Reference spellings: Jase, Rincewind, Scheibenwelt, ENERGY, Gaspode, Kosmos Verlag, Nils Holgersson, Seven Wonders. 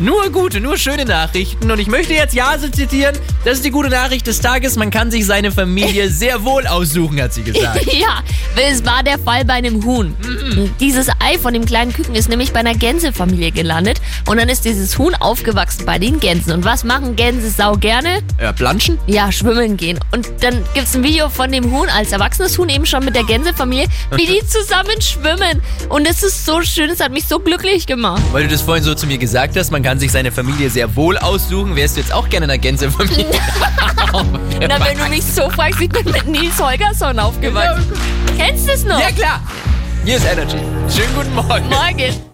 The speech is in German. Nur gute, nur schöne Nachrichten. Und ich möchte jetzt Jase zitieren. Das ist die gute Nachricht des Tages. Man kann sich seine Familie sehr wohl aussuchen, hat sie gesagt. Ja, es war der Fall bei einem Huhn. Dieses Ei von dem kleinen Küken ist nämlich bei einer Gänsefamilie gelandet. Und dann ist dieses Huhn aufgewachsen bei den Gänsen. Und was machen Gänse sau gerne? Ja, planschen? Ja, schwimmen gehen. Und dann gibt es ein Video von dem Huhn, als erwachsenes Huhn eben schon mit der Gänsefamilie, wie die zusammen schwimmen. Und es ist so schön, es hat mich so glücklich gemacht. Weil du das vorhin so zu mir gesagt hast, man kann sich seine Familie sehr wohl aussuchen. Wärst du jetzt auch gerne in der Gänsefamilie? Na, wenn du mich so fragst, ich bin mit Nils Holgersson aufgewachsen. Kennst du es noch? Ja, klar. Hier ist ENERGY. Schönen guten Morgen. Morgen.